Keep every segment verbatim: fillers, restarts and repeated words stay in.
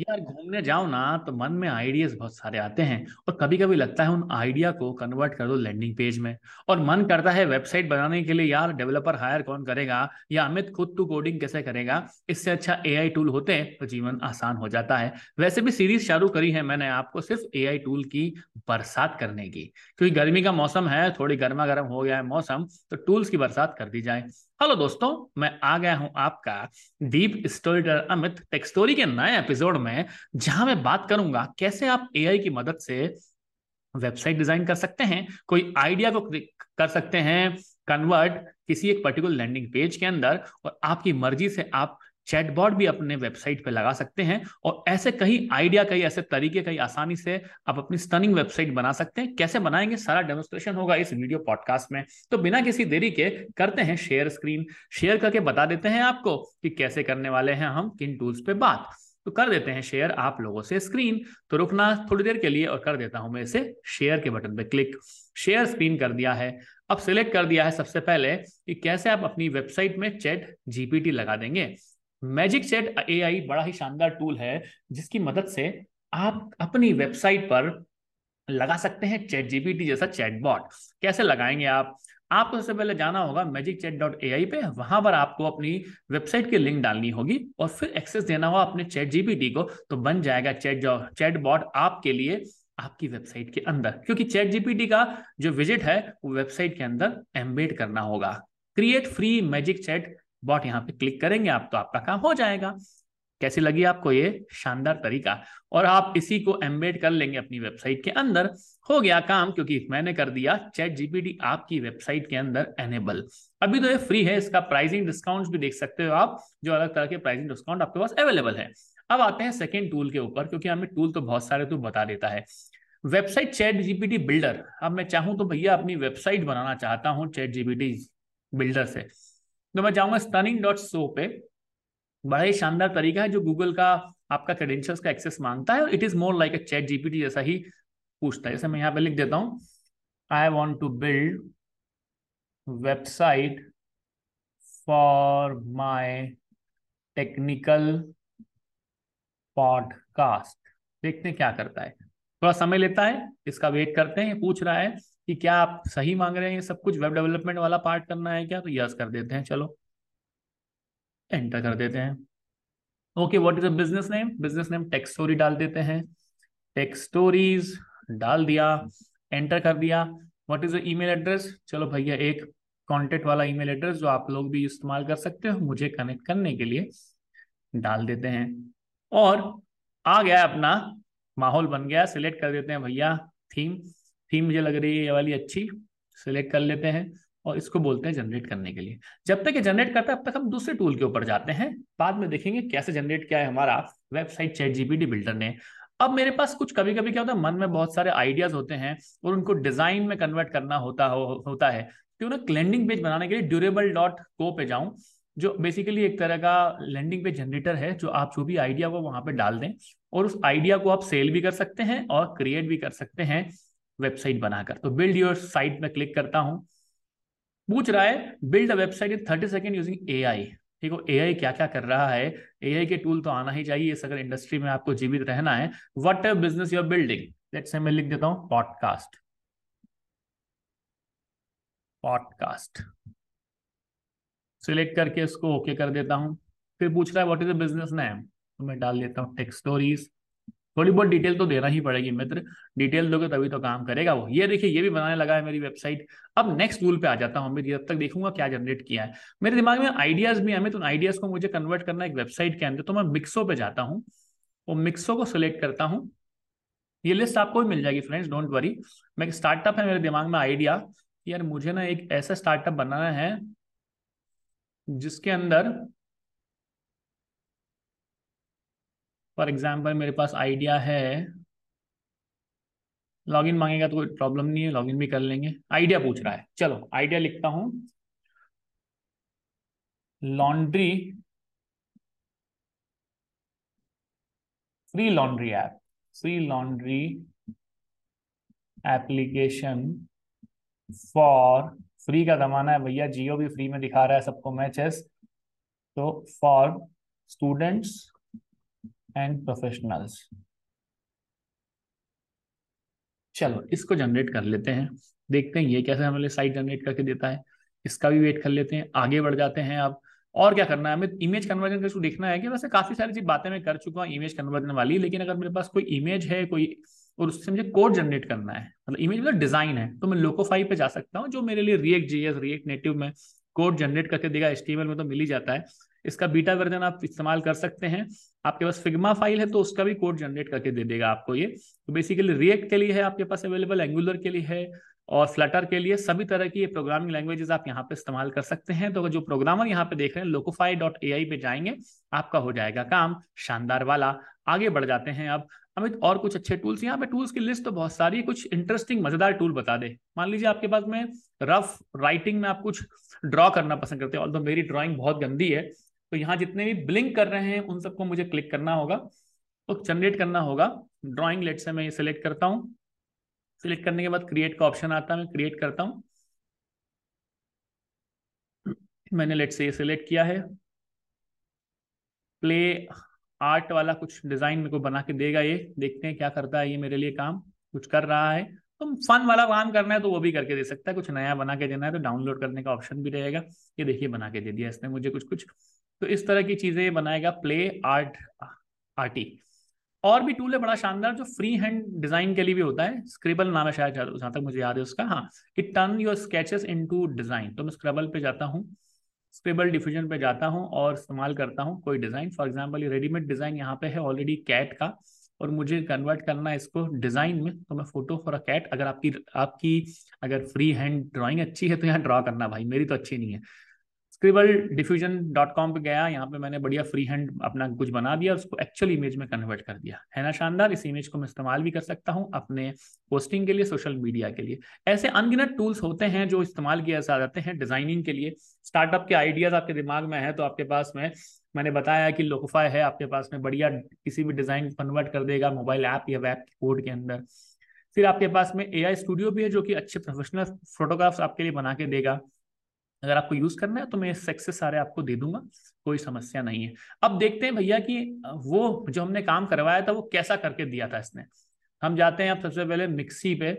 यार घूमने जाओ ना तो मन में आइडियाज बहुत सारे आते हैं, और कभी कभी लगता है उन आइडिया को कन्वर्ट कर दो लैंडिंग पेज में, और मन करता है वेबसाइट बनाने के लिए यार डेवलपर हायर कौन करेगा या अमित खुद तू कोडिंग कैसे करेगा, इससे अच्छा एआई टूल होते हैं तो जीवन आसान हो जाता है। वैसे भी सीरीज चालू करी है मैंने आपको सिर्फ एआई टूल की बरसात करने की, क्योंकि गर्मी का मौसम है, थोड़ी गर्मा गर्म हो गया है मौसम, तो टूल्स की बरसात कर दी जाए। हेलो दोस्तों, मैं आ गया हूं आपका deep storyteller Amit tech story के नए एपिसोड में, जहां मैं बात करूंगा कैसे आप एआई की मदद से वेबसाइट डिजाइन कर सकते हैं, कोई आइडिया को कर सकते हैं कन्वर्ट किसी एक पर्टिकुलर लैंडिंग पेज के अंदर, और आपकी मर्जी से आप चैटबॉट भी अपने वेबसाइट पे लगा सकते हैं, और ऐसे कई आइडिया, कई ऐसे तरीके, कई आसानी से आप अपनी स्टनिंग वेबसाइट बना सकते हैं। कैसे बनाएंगे सारा डेमोस्ट्रेशन होगा इस वीडियो पॉडकास्ट में। तो बिना किसी देरी के करते हैं शेयर स्क्रीन, शेयर करके बता देते हैं आपको कि कैसे करने वाले हैं हम किन टूल्स पे बात। तो कर देते हैं शेयर आप लोगों से स्क्रीन, तो रुकना थोड़ी देर के लिए और कर देता हूं मैं इसे शेयर के बटन पे क्लिक। शेयर स्क्रीन कर दिया है। अब सिलेक्ट कर दिया है सबसे पहले कि कैसे आप अपनी वेबसाइट में चैट जीपीटी लगा देंगे। मैजिक चैट एआई बड़ा ही शानदार टूल है जिसकी मदद से आप अपनी वेबसाइट पर लगा सकते हैं चैट जीपीटी जैसा चैटबॉट। कैसे लगाएंगे आप? आपको सबसे पहले जाना होगा मैजिक चैट डॉट एआई पे, वहां पर आपको अपनी वेबसाइट की लिंक डालनी होगी और फिर एक्सेस देना होगा अपने चैट जीपीटी को, तो बन जाएगा चैट चैटबॉट आपके लिए आपकी वेबसाइट के अंदर, क्योंकि चैट जीपीटी का जो विजिट है वो वेबसाइट के अंदर एम्बेड करना होगा। Create free magic chat bot यहाँ पे क्लिक करेंगे आप तो आपका काम हो जाएगा। कैसी लगी आपको ये शानदार तरीका? और आप इसी को एम्बेड कर लेंगे अपनी वेबसाइट के अंदर, हो गया काम, क्योंकि मैंने कर दिया चैट जीपीटी आपकी वेबसाइट के अंदर एनेबल। अभी तो ये फ्री है, इसका प्राइसिंग डिस्काउंट भी देख सकते हो आप, जो अलग तरह के प्राइसिंग डिस्काउंट आपके पास अवेलेबल है। अब आते हैं सेकेंड टूल के ऊपर, क्योंकि हमें टूल तो बहुत सारे तो बता देता है। Website chat GPT builder. अब मैं चाहूँ तो भैया अपनी वेबसाइट बनाना चाहता हूँ चैट जीपीटी बिल्डर से, तो मैं जाऊंगा स्टनिंग डॉट सो पे। बड़ा ही शानदार तरीका है जो गूगल का आपका क्रेडेंशियल्स का एक्सेस मांगता है, और it is more like a chat GPT जैसा ही पूछता है। जैसे मैं यहाँ पे लिख देता हूँ, I want to build website for my technical podcast. देखते हैं क्या करता है, थोड़ा समय लेता है, इसका वेट करते हैं। पूछ रहा है कि क्या आप सही मांग रहे हैं, सब कुछ वेब डेवलपमेंट वाला पार्ट करना है क्या, तो यस कर देते हैं, चलो एंटर कर देते हैं। Okay, what is the business name? Business name tech story डाल देते हैं, टेक स्टोरीज डाल दिया, एंटर कर दिया। What is the email address? चलो भैया एक कॉन्टेक्ट वाला ईमेल एड्रेस जो आप लोग भी इस्तेमाल कर सकते हो मुझे कनेक्ट करने के लिए, डाल देते हैं। और आ गया अपना माहौल बन गया। सिलेक्ट कर देते हैं भैया थीम, थीम मुझे लग रही है ये वाली अच्छी, सिलेक्ट कर लेते हैं और इसको बोलते हैं जनरेट करने के लिए। जब तक ये जनरेट करता है तब तक हम दूसरे टूल के ऊपर जाते हैं, बाद में देखेंगे कैसे जनरेट किया है हमारा वेबसाइट चैट जीपीटी बिल्डर ने। अब मेरे पास कुछ कभी कभी क्या होता है, मन में बहुत सारे आइडियाज होते हैं और उनको डिजाइन में कन्वर्ट करना होता हो, होता है क्यों ना लैंडिंग पेज बनाने के लिए ड्यूरेबल डॉट को पे जाऊँ, जो बेसिकली एक तरह का लैंडिंग पेज जनरेटर है, जो आप जो भी आइडिया को वहां पे डाल दें और उस आइडिया को आप सेल भी कर सकते हैं और क्रिएट भी कर सकते हैं वेबसाइट बनाकर। तो बिल्ड योर साइट में क्लिक करता हूं। पूछ रहा है build a website in thirty second using AI. ठीक हो, एआई क्या क्या कर रहा है, एआई के टूल तो आना ही चाहिए इस अगर इंडस्ट्री में आपको जीवित रहना है। What a business you are building, let's say मैं लिख देता हूं पॉडकास्ट। पॉडकास्ट सिलेक्ट करके इसको ओके कर देता हूं। फिर पूछ रहा है what is a business name, तो मैं डाल देता हूं टेक स्टोरीज। थोड़ी बहुत डिटेल तो देना ही पड़ेगी मित्र, डिटेल दोगे तभी तो काम करेगा वो। ये देखिए ये भी बनाने लगा है मेरी वेबसाइट। अब नेक्स्ट टूल पे आ जाता हूँ अमित, जब तक देखूंगा क्या जनरेट किया है। मेरे दिमाग में आइडियाज भी अमित, उन आइडियाज को मुझे कन्वर्ट करना है एक वेबसाइट के अंदर, तो मैं मिक्सो पे जाता हूँ और मिक्सो को सिलेक्ट करता हूँ। ये लिस्ट आपको भी मिल जाएगी फ्रेंड्स, डोंट वरी। मैं स्टार्टअप है मेरे दिमाग में आइडिया, यार मुझे ना एक ऐसा स्टार्टअप बनाना है जिसके अंदर फॉर एग्जाम्पल मेरे पास आइडिया है, लॉगिन मांगेगा तो कोई प्रॉब्लम नहीं है, लॉगिन भी कर लेंगे। आइडिया पूछ रहा है, चलो आइडिया लिखता हूं, laundry free laundry app, free laundry application for, free का जमाना है भैया, जियो भी फ्री में दिखा रहा है सबको मैचेस, तो फॉर स्टूडेंट्स and professionals। चलो इसको जनरेट कर लेते हैं, देखते हैं ये कैसे हमारे साइट जनरेट करके देता है। इसका भी वेट कर लेते हैं, आगे बढ़ जाते हैं। अब और क्या करना है हमें, इमेज कन्वर्जन का इसको देखना है कि वैसे काफी सारी चीज बातें मैं कर चुका हूँ इमेज कन्वर्जन वाली, लेकिन अगर मेरे पास कोई इमेज है कोई और उससे मुझे कोड जनरेट करना है, मतलब इमेज मतलब डिजाइन है, तो मैं लोकोफाई पे जा सकता हूँ जो मेरे लिए रिएक्ट जेएस रिएक्ट नेटिव में कोड जनरेट करके देगा। एचटीएमएल में तो मिल ही जाता है, इसका बीटा वर्जन आप इस्तेमाल कर सकते हैं। आपके पास फिग्मा फाइल है तो उसका भी कोड जनरेट करके दे देगा आपको ये। तो बेसिकली रिएक्ट के लिए है आपके पास अवेलेबल, एंगुलर के लिए है और फ्लटर के लिए, सभी तरह की ये प्रोग्रामिंग लैंग्वेजेस आप यहाँ पे इस्तेमाल कर सकते हैं। तो जो प्रोग्रामर यहाँ पे देख रहे हैं लोकोफाई डॉट ए आई पे जाएंगे, आपका हो जाएगा काम शानदार वाला। आगे बढ़ जाते हैं अब अमित, और कुछ अच्छे टूल्स, यहाँ पे टूल्स की लिस्ट तो बहुत सारी है, कुछ इंटरेस्टिंग मजेदार टूल बता दे। मान लीजिए आपके पास में रफ राइटिंग में आप कुछ ड्रॉ करना पसंद करते हैं, ऑल्दो मेरी ड्रॉइंग बहुत गंदी है, तो यहाँ जितने भी ब्लिंक कर रहे हैं उन सबको मुझे क्लिक करना होगा और जनरेट करना होगा ड्रॉइंग। लेट से मैं ये सिलेक्ट करता हूँ, सिलेक्ट करने के बाद क्रिएट का ऑप्शन आता है, मैं क्रिएट करता हूँ। मैंने लेट से ये सिलेक्ट किया है, प्ले आर्ट वाला कुछ डिजाइन मेरे को बना के देगा ये, देखते हैं क्या करता है ये मेरे लिए काम, कुछ कर रहा है। तो फन वाला काम करना है तो वो भी करके दे सकता है, कुछ नया बना के देना है तो डाउनलोड करने का ऑप्शन भी रहेगा। ये देखिए बना के दे दिया इसने मुझे कुछ कुछ, तो इस तरह की चीजें बनाएगा प्ले आर्ट आर्टी। और भी टूल है बड़ा शानदार जो फ्री हैंड डिजाइन के लिए भी होता है, स्क्रिबल नाम है शायद, जहां तक मुझे याद है उसका। हाँ, it turn your sketches into design. तो मैं स्क्रबल पे जाता हूँ, स्क्रिबल डिफ्यूजन पे जाता हूँ और इस्तेमाल करता हूँ कोई डिजाइन। फॉर एग्जाम्पल ये रेडीमेड डिजाइन यहाँ पे है ऑलरेडी कैट का, और मुझे कन्वर्ट करना है इसको डिजाइन में। तो मैं फोटो फॉर अ कैट, अगर आपकी आपकी अगर फ्री हैंड ड्रॉइंग अच्छी है तो यहाँ ड्रॉ करना भाई, मेरी तो अच्छी नहीं है। स्क्रिबल डिफ्यूजन डॉट कॉम पर गया, यहाँ पे मैंने बढ़िया फ्री हैंड अपना कुछ बना दिया, उसको एक्चुअल इमेज में कन्वर्ट कर दिया, है ना शानदार। इस इमेज को मैं इस्तेमाल भी कर सकता हूँ अपने पोस्टिंग के लिए, सोशल मीडिया के लिए। ऐसे अनगिनत टूल्स होते हैं जो इस्तेमाल किए जाते हैं डिजाइनिंग के लिए। स्टार्टअप के आइडियाज आपके दिमाग में है तो आपके पास में, मैंने बताया कि लोकोफाई है आपके पास में, बढ़िया किसी भी डिजाइन कन्वर्ट कर देगा मोबाइल ऐप या वेब कोड के अंदर। फिर आपके पास में ए आई स्टूडियो भी है जो कि अच्छे प्रोफेशनल फोटोग्राफ्स आपके लिए बना के देगा। अगर आपको यूज करना है तो मैं सेक्स से सारे आपको दे दूंगा, कोई समस्या नहीं है। अब देखते हैं भैया कि वो जो हमने काम करवाया था वो कैसा करके दिया था इसने। हम जाते हैं अब सबसे पहले मिक्सी पे,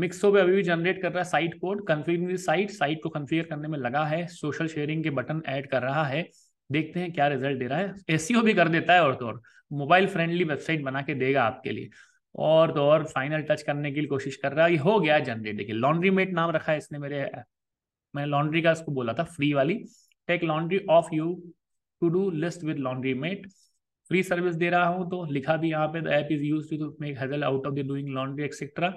मिक्सो पे अभी भी जनरेट कर रहा है site code, configuring site, site को कन्फिगर करने में लगा है, सोशल शेयरिंग के बटन ऐड कर रहा है, देखते हैं क्या रिजल्ट दे रहा है। एसईओ भी कर देता है और तो और मोबाइल फ्रेंडली वेबसाइट बना के देगा आपके लिए, और तो और फाइनल टच करने के लिए कोशिश कर रहा है। ये हो गया जनरेट, देखिए लॉन्ड्री मेट नाम रखा है इसने मेरे, मैंने लॉन्ड्री का इसको बोला था फ्री वाली, take laundry off you to do list with laundry mate, free service दे रहा हूं। तो लिखा भी यहाँ पे app is used to make hassle out of the doing laundry etcetera.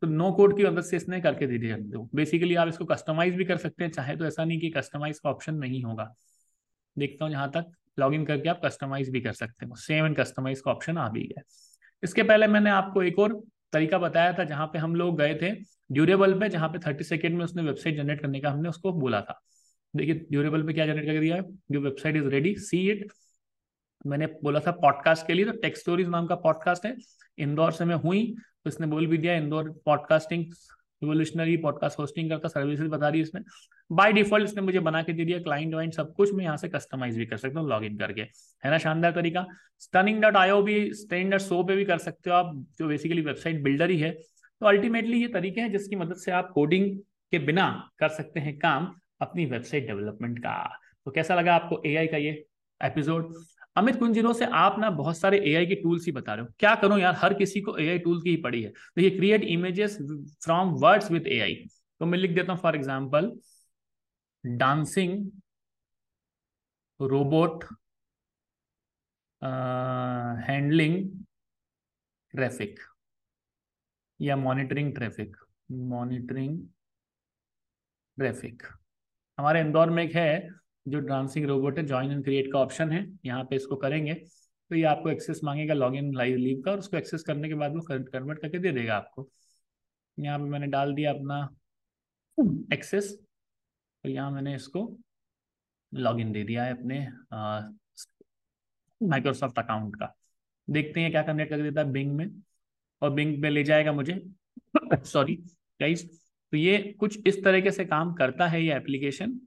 तो नो कोड की मदद से इसने करके दे दिया। बेसिकली आप इसको कस्टमाइज भी कर सकते हैं चाहे, तो ऐसा नहीं कि कस्टमाइज का ऑप्शन नहीं होगा। देखता हूँ जहां तक लॉग इन करके आप कस्टमाइज भी कर सकते हो, सेव एंड कस्टमाइज का ऑप्शन आ भी गया। इसके पहले मैंने आपको एक और तरीका बताया था जहां पे हम लोग गए थे ड्यूरेबल पे, जहां पे थर्टी सेकेंड में उसने वेबसाइट जनरेट करने का हमने उसको बोला था। देखिए ड्यूरेबल पे क्या जनरेट कर दिया है, जो website is ready see it. मैंने बोला था पॉडकास्ट के लिए, तो टेक स्टोरीज नाम का पॉडकास्ट है, इंदौर से मैं हुई तो इसने बोल भी दिया Indore podcasting revolutionary podcast hosting करता, सर्विसेज बता दी इसने। बाय डिफॉल्ट इसने मुझे बना के दे दिया क्लाइंट वाइंट सब कुछ, मैं यहाँ से कस्टमाइज भी कर सकता हूँ लॉग इन करके, है ना शानदार तरीका। स्टनिंग डॉट आईओ भी, स्टनिंग डॉट सो पे भी कर सकते हो आप, जो बेसिकली वेबसाइट बिल्डर ही है। तो अल्टीमेटली ये तरीके हैं जिसकी मदद से आप कोडिंग के बिना कर सकते हैं काम अपनी वेबसाइट डेवलपमेंट का। तो कैसा लगा आपको एआई का ये एपिसोड? अमित कुछ दिनों से आप ना बहुत सारे एआई के टूल्स ही बता रहे हो, क्या करूं यार, हर किसी को एआई टूल की ही पड़ी है। तो ये create images from words with AI, तो मैं लिख देता हूं for example dancing robot handling traffic या मॉनिटरिंग ट्रैफिक, मॉनिटरिंग ट्रैफिक। हमारे इंदौर में एक है जो डांसिंग रोबोट है, ज्वाइन एंड क्रिएट का ऑप्शन है, यहाँ पे इसको करेंगे तो ये आपको एक्सेस मांगेगा लॉग इन लाइव लीव का, और उसको एक्सेस करने के बाद वो कन्वर्ट करके दे देगा आपको। यहाँ पे मैंने डाल दिया अपना एक्सेस, तो यहाँ मैंने इसको लॉग इन दे दिया है अपने माइक्रोसॉफ्ट अकाउंट का। देखते हैं क्या कन्वर्ट करके देता है बिंग में, और बिंग पे ले जाएगा मुझे सॉरी गाइस। तो ये कुछ इस तरीके से काम करता है ये एप्लीकेशन,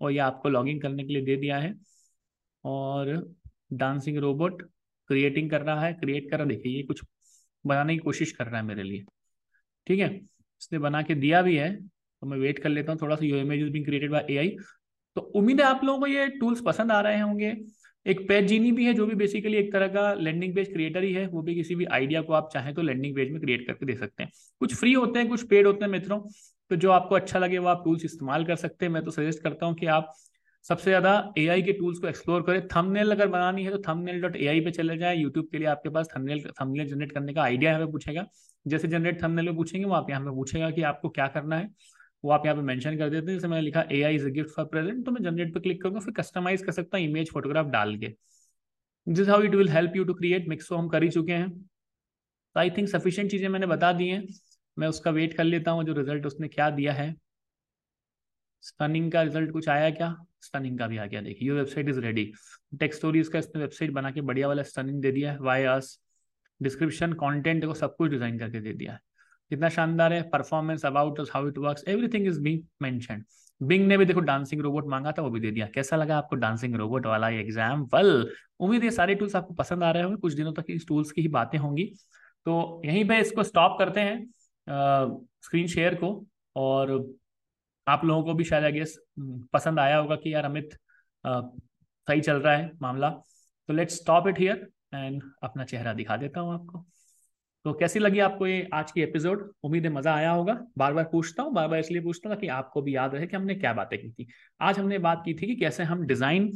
और ये आपको लॉगिन करने के लिए दे दिया है। और डांसिंग रोबोट क्रिएटिंग कर रहा है, क्रिएट कर रहा है, देखिए ये कुछ बनाने की कोशिश कर रहा है मेरे लिए, ठीक है, इसने बना के दिया भी है, तो मैं वेट कर लेता हूँ थोड़ा सा, your image is being created by AI. तो उम्मीद है आप लोगों को ये टूल्स पसंद आ रहे होंगे। एक पेज जीनी भी है जो भी बेसिकली एक तरह का लैंडिंग पेज क्रिएटर ही है, वो भी किसी भी आइडिया को आप चाहें तो लैंडिंग पेज में क्रिएट करके दे सकते हैं। कुछ फ्री होते हैं, कुछ पेड होते हैं मित्रों, तो जो आपको अच्छा लगे वो आप टूल्स इस्तेमाल कर सकते हैं। मैं तो सजेस्ट करता हूँ कि आप सबसे ज्यादा एआई के टूल्स को एक्सप्लोर करें। थंबनेल अगर बनानी है तो थंबनेल डॉट एआई पे चले जाएं। यूट्यूब के लिए आपके पास थंबनेल थंबनेल जनरेट करने का आइडिया यहाँ पे पूछेगा, जैसे जनरेट थंबनेल में पूछेंगे वो आप यहाँ पे पूछेगा कि आपको क्या करना है, वो आप यहाँ पे मेंशन कर देते हैं। जैसे मैंने लिखा AI is a gift for present, तो मैं जनरेट पे क्लिक करूंगा, फिर कस्टमाइज कर सकता हूँ इमेज फोटोग्राफ डाल के। This how it will help you to create. मिक्सो हम कर ही चुके हैं, तो आई थिंक सफिशिएंट चीजें मैंने बता दी हैं। मैं उसका वेट कर लेता हूँ जो रिजल्ट उसने क्या दिया है। स्टनिंग का रिजल्ट कुछ आया क्या? स्टनिंग का भी आ गया, देखिए your website is ready. Tech story का इसने वेबसाइट बना के बढ़िया वाला स्टनिंग दे दिया है। वाई आस डिस्क्रिप्शन कंटेंट को सब कुछ डिजाइन करके दे दिया है, कितना शानदार है। Performance, about us, how it works, everything is being mentioned. Bing ने भी देखो डांसिंग रोबोट मांगा था, वो भी दे दिया। कैसा लगा आपको डांसिंग रोबोट वाला ये एग्जाम्पल? उम्मीद है सारे टूल्स आपको पसंद आ रहे होंगे। कुछ दिनों तक इस टूल्स की ही बातें होंगी। तो यहीं पर इसको स्टॉप करते हैं स्क्रीन शेयर को, और आप लोगों को भी शायद आई गेस पसंद आया होगा कि यार अमित आ, सही चल रहा है मामला। तो let's stop it here and अपना चेहरा दिखा देता हूँ आपको। तो कैसी लगी आपको ये आज की एपिसोड? उम्मीद है मजा आया होगा। बार बार पूछता हूँ, बार बार इसलिए पूछता हूँ कि आपको भी याद रहे कि हमने क्या बातें की थी। आज हमने बात की थी कि कैसे हम डिजाइन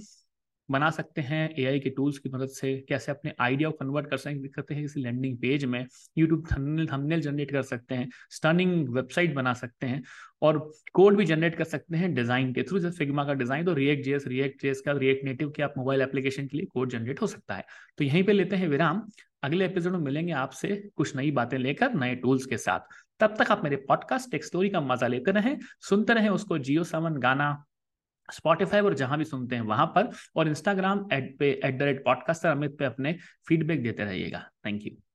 बना सकते हैं एआई के टूल्स की मदद से, कैसे अपने आइडिया को कन्वर्ट कर सकते हैं किसी लैंडिंग पेज में, यूट्यूब थंबनेल थंबनेल जनरेट कर सकते हैं, स्टनिंग वेबसाइट बना सकते हैं, और कोड भी जनरेट कर सकते हैं डिजाइन के थ्रू। जैसे फिग्मा का डिजाइन तो रिएक्ट जेएस रिएक्ट जेएस का रिएक्ट नेटिव के आप मोबाइल एप्लीकेशन के लिए कोड जनरेट हो सकता है। तो यहीं पर लेते हैं विराम। अगले एपिसोड में मिलेंगे आपसे कुछ नई बातें लेकर, नए टूल्स के साथ। तब तक आप मेरे पॉडकास्ट टेक स्टोरी का मजा लेते रहें, सुनते रहें उसको जियो सावन, गाना, स्पॉटिफाई और जहां भी सुनते हैं वहां पर, और इंस्टाग्राम एट पे at the rate podcaster Amit पे अपने फीडबैक देते रहिएगा। Thank you.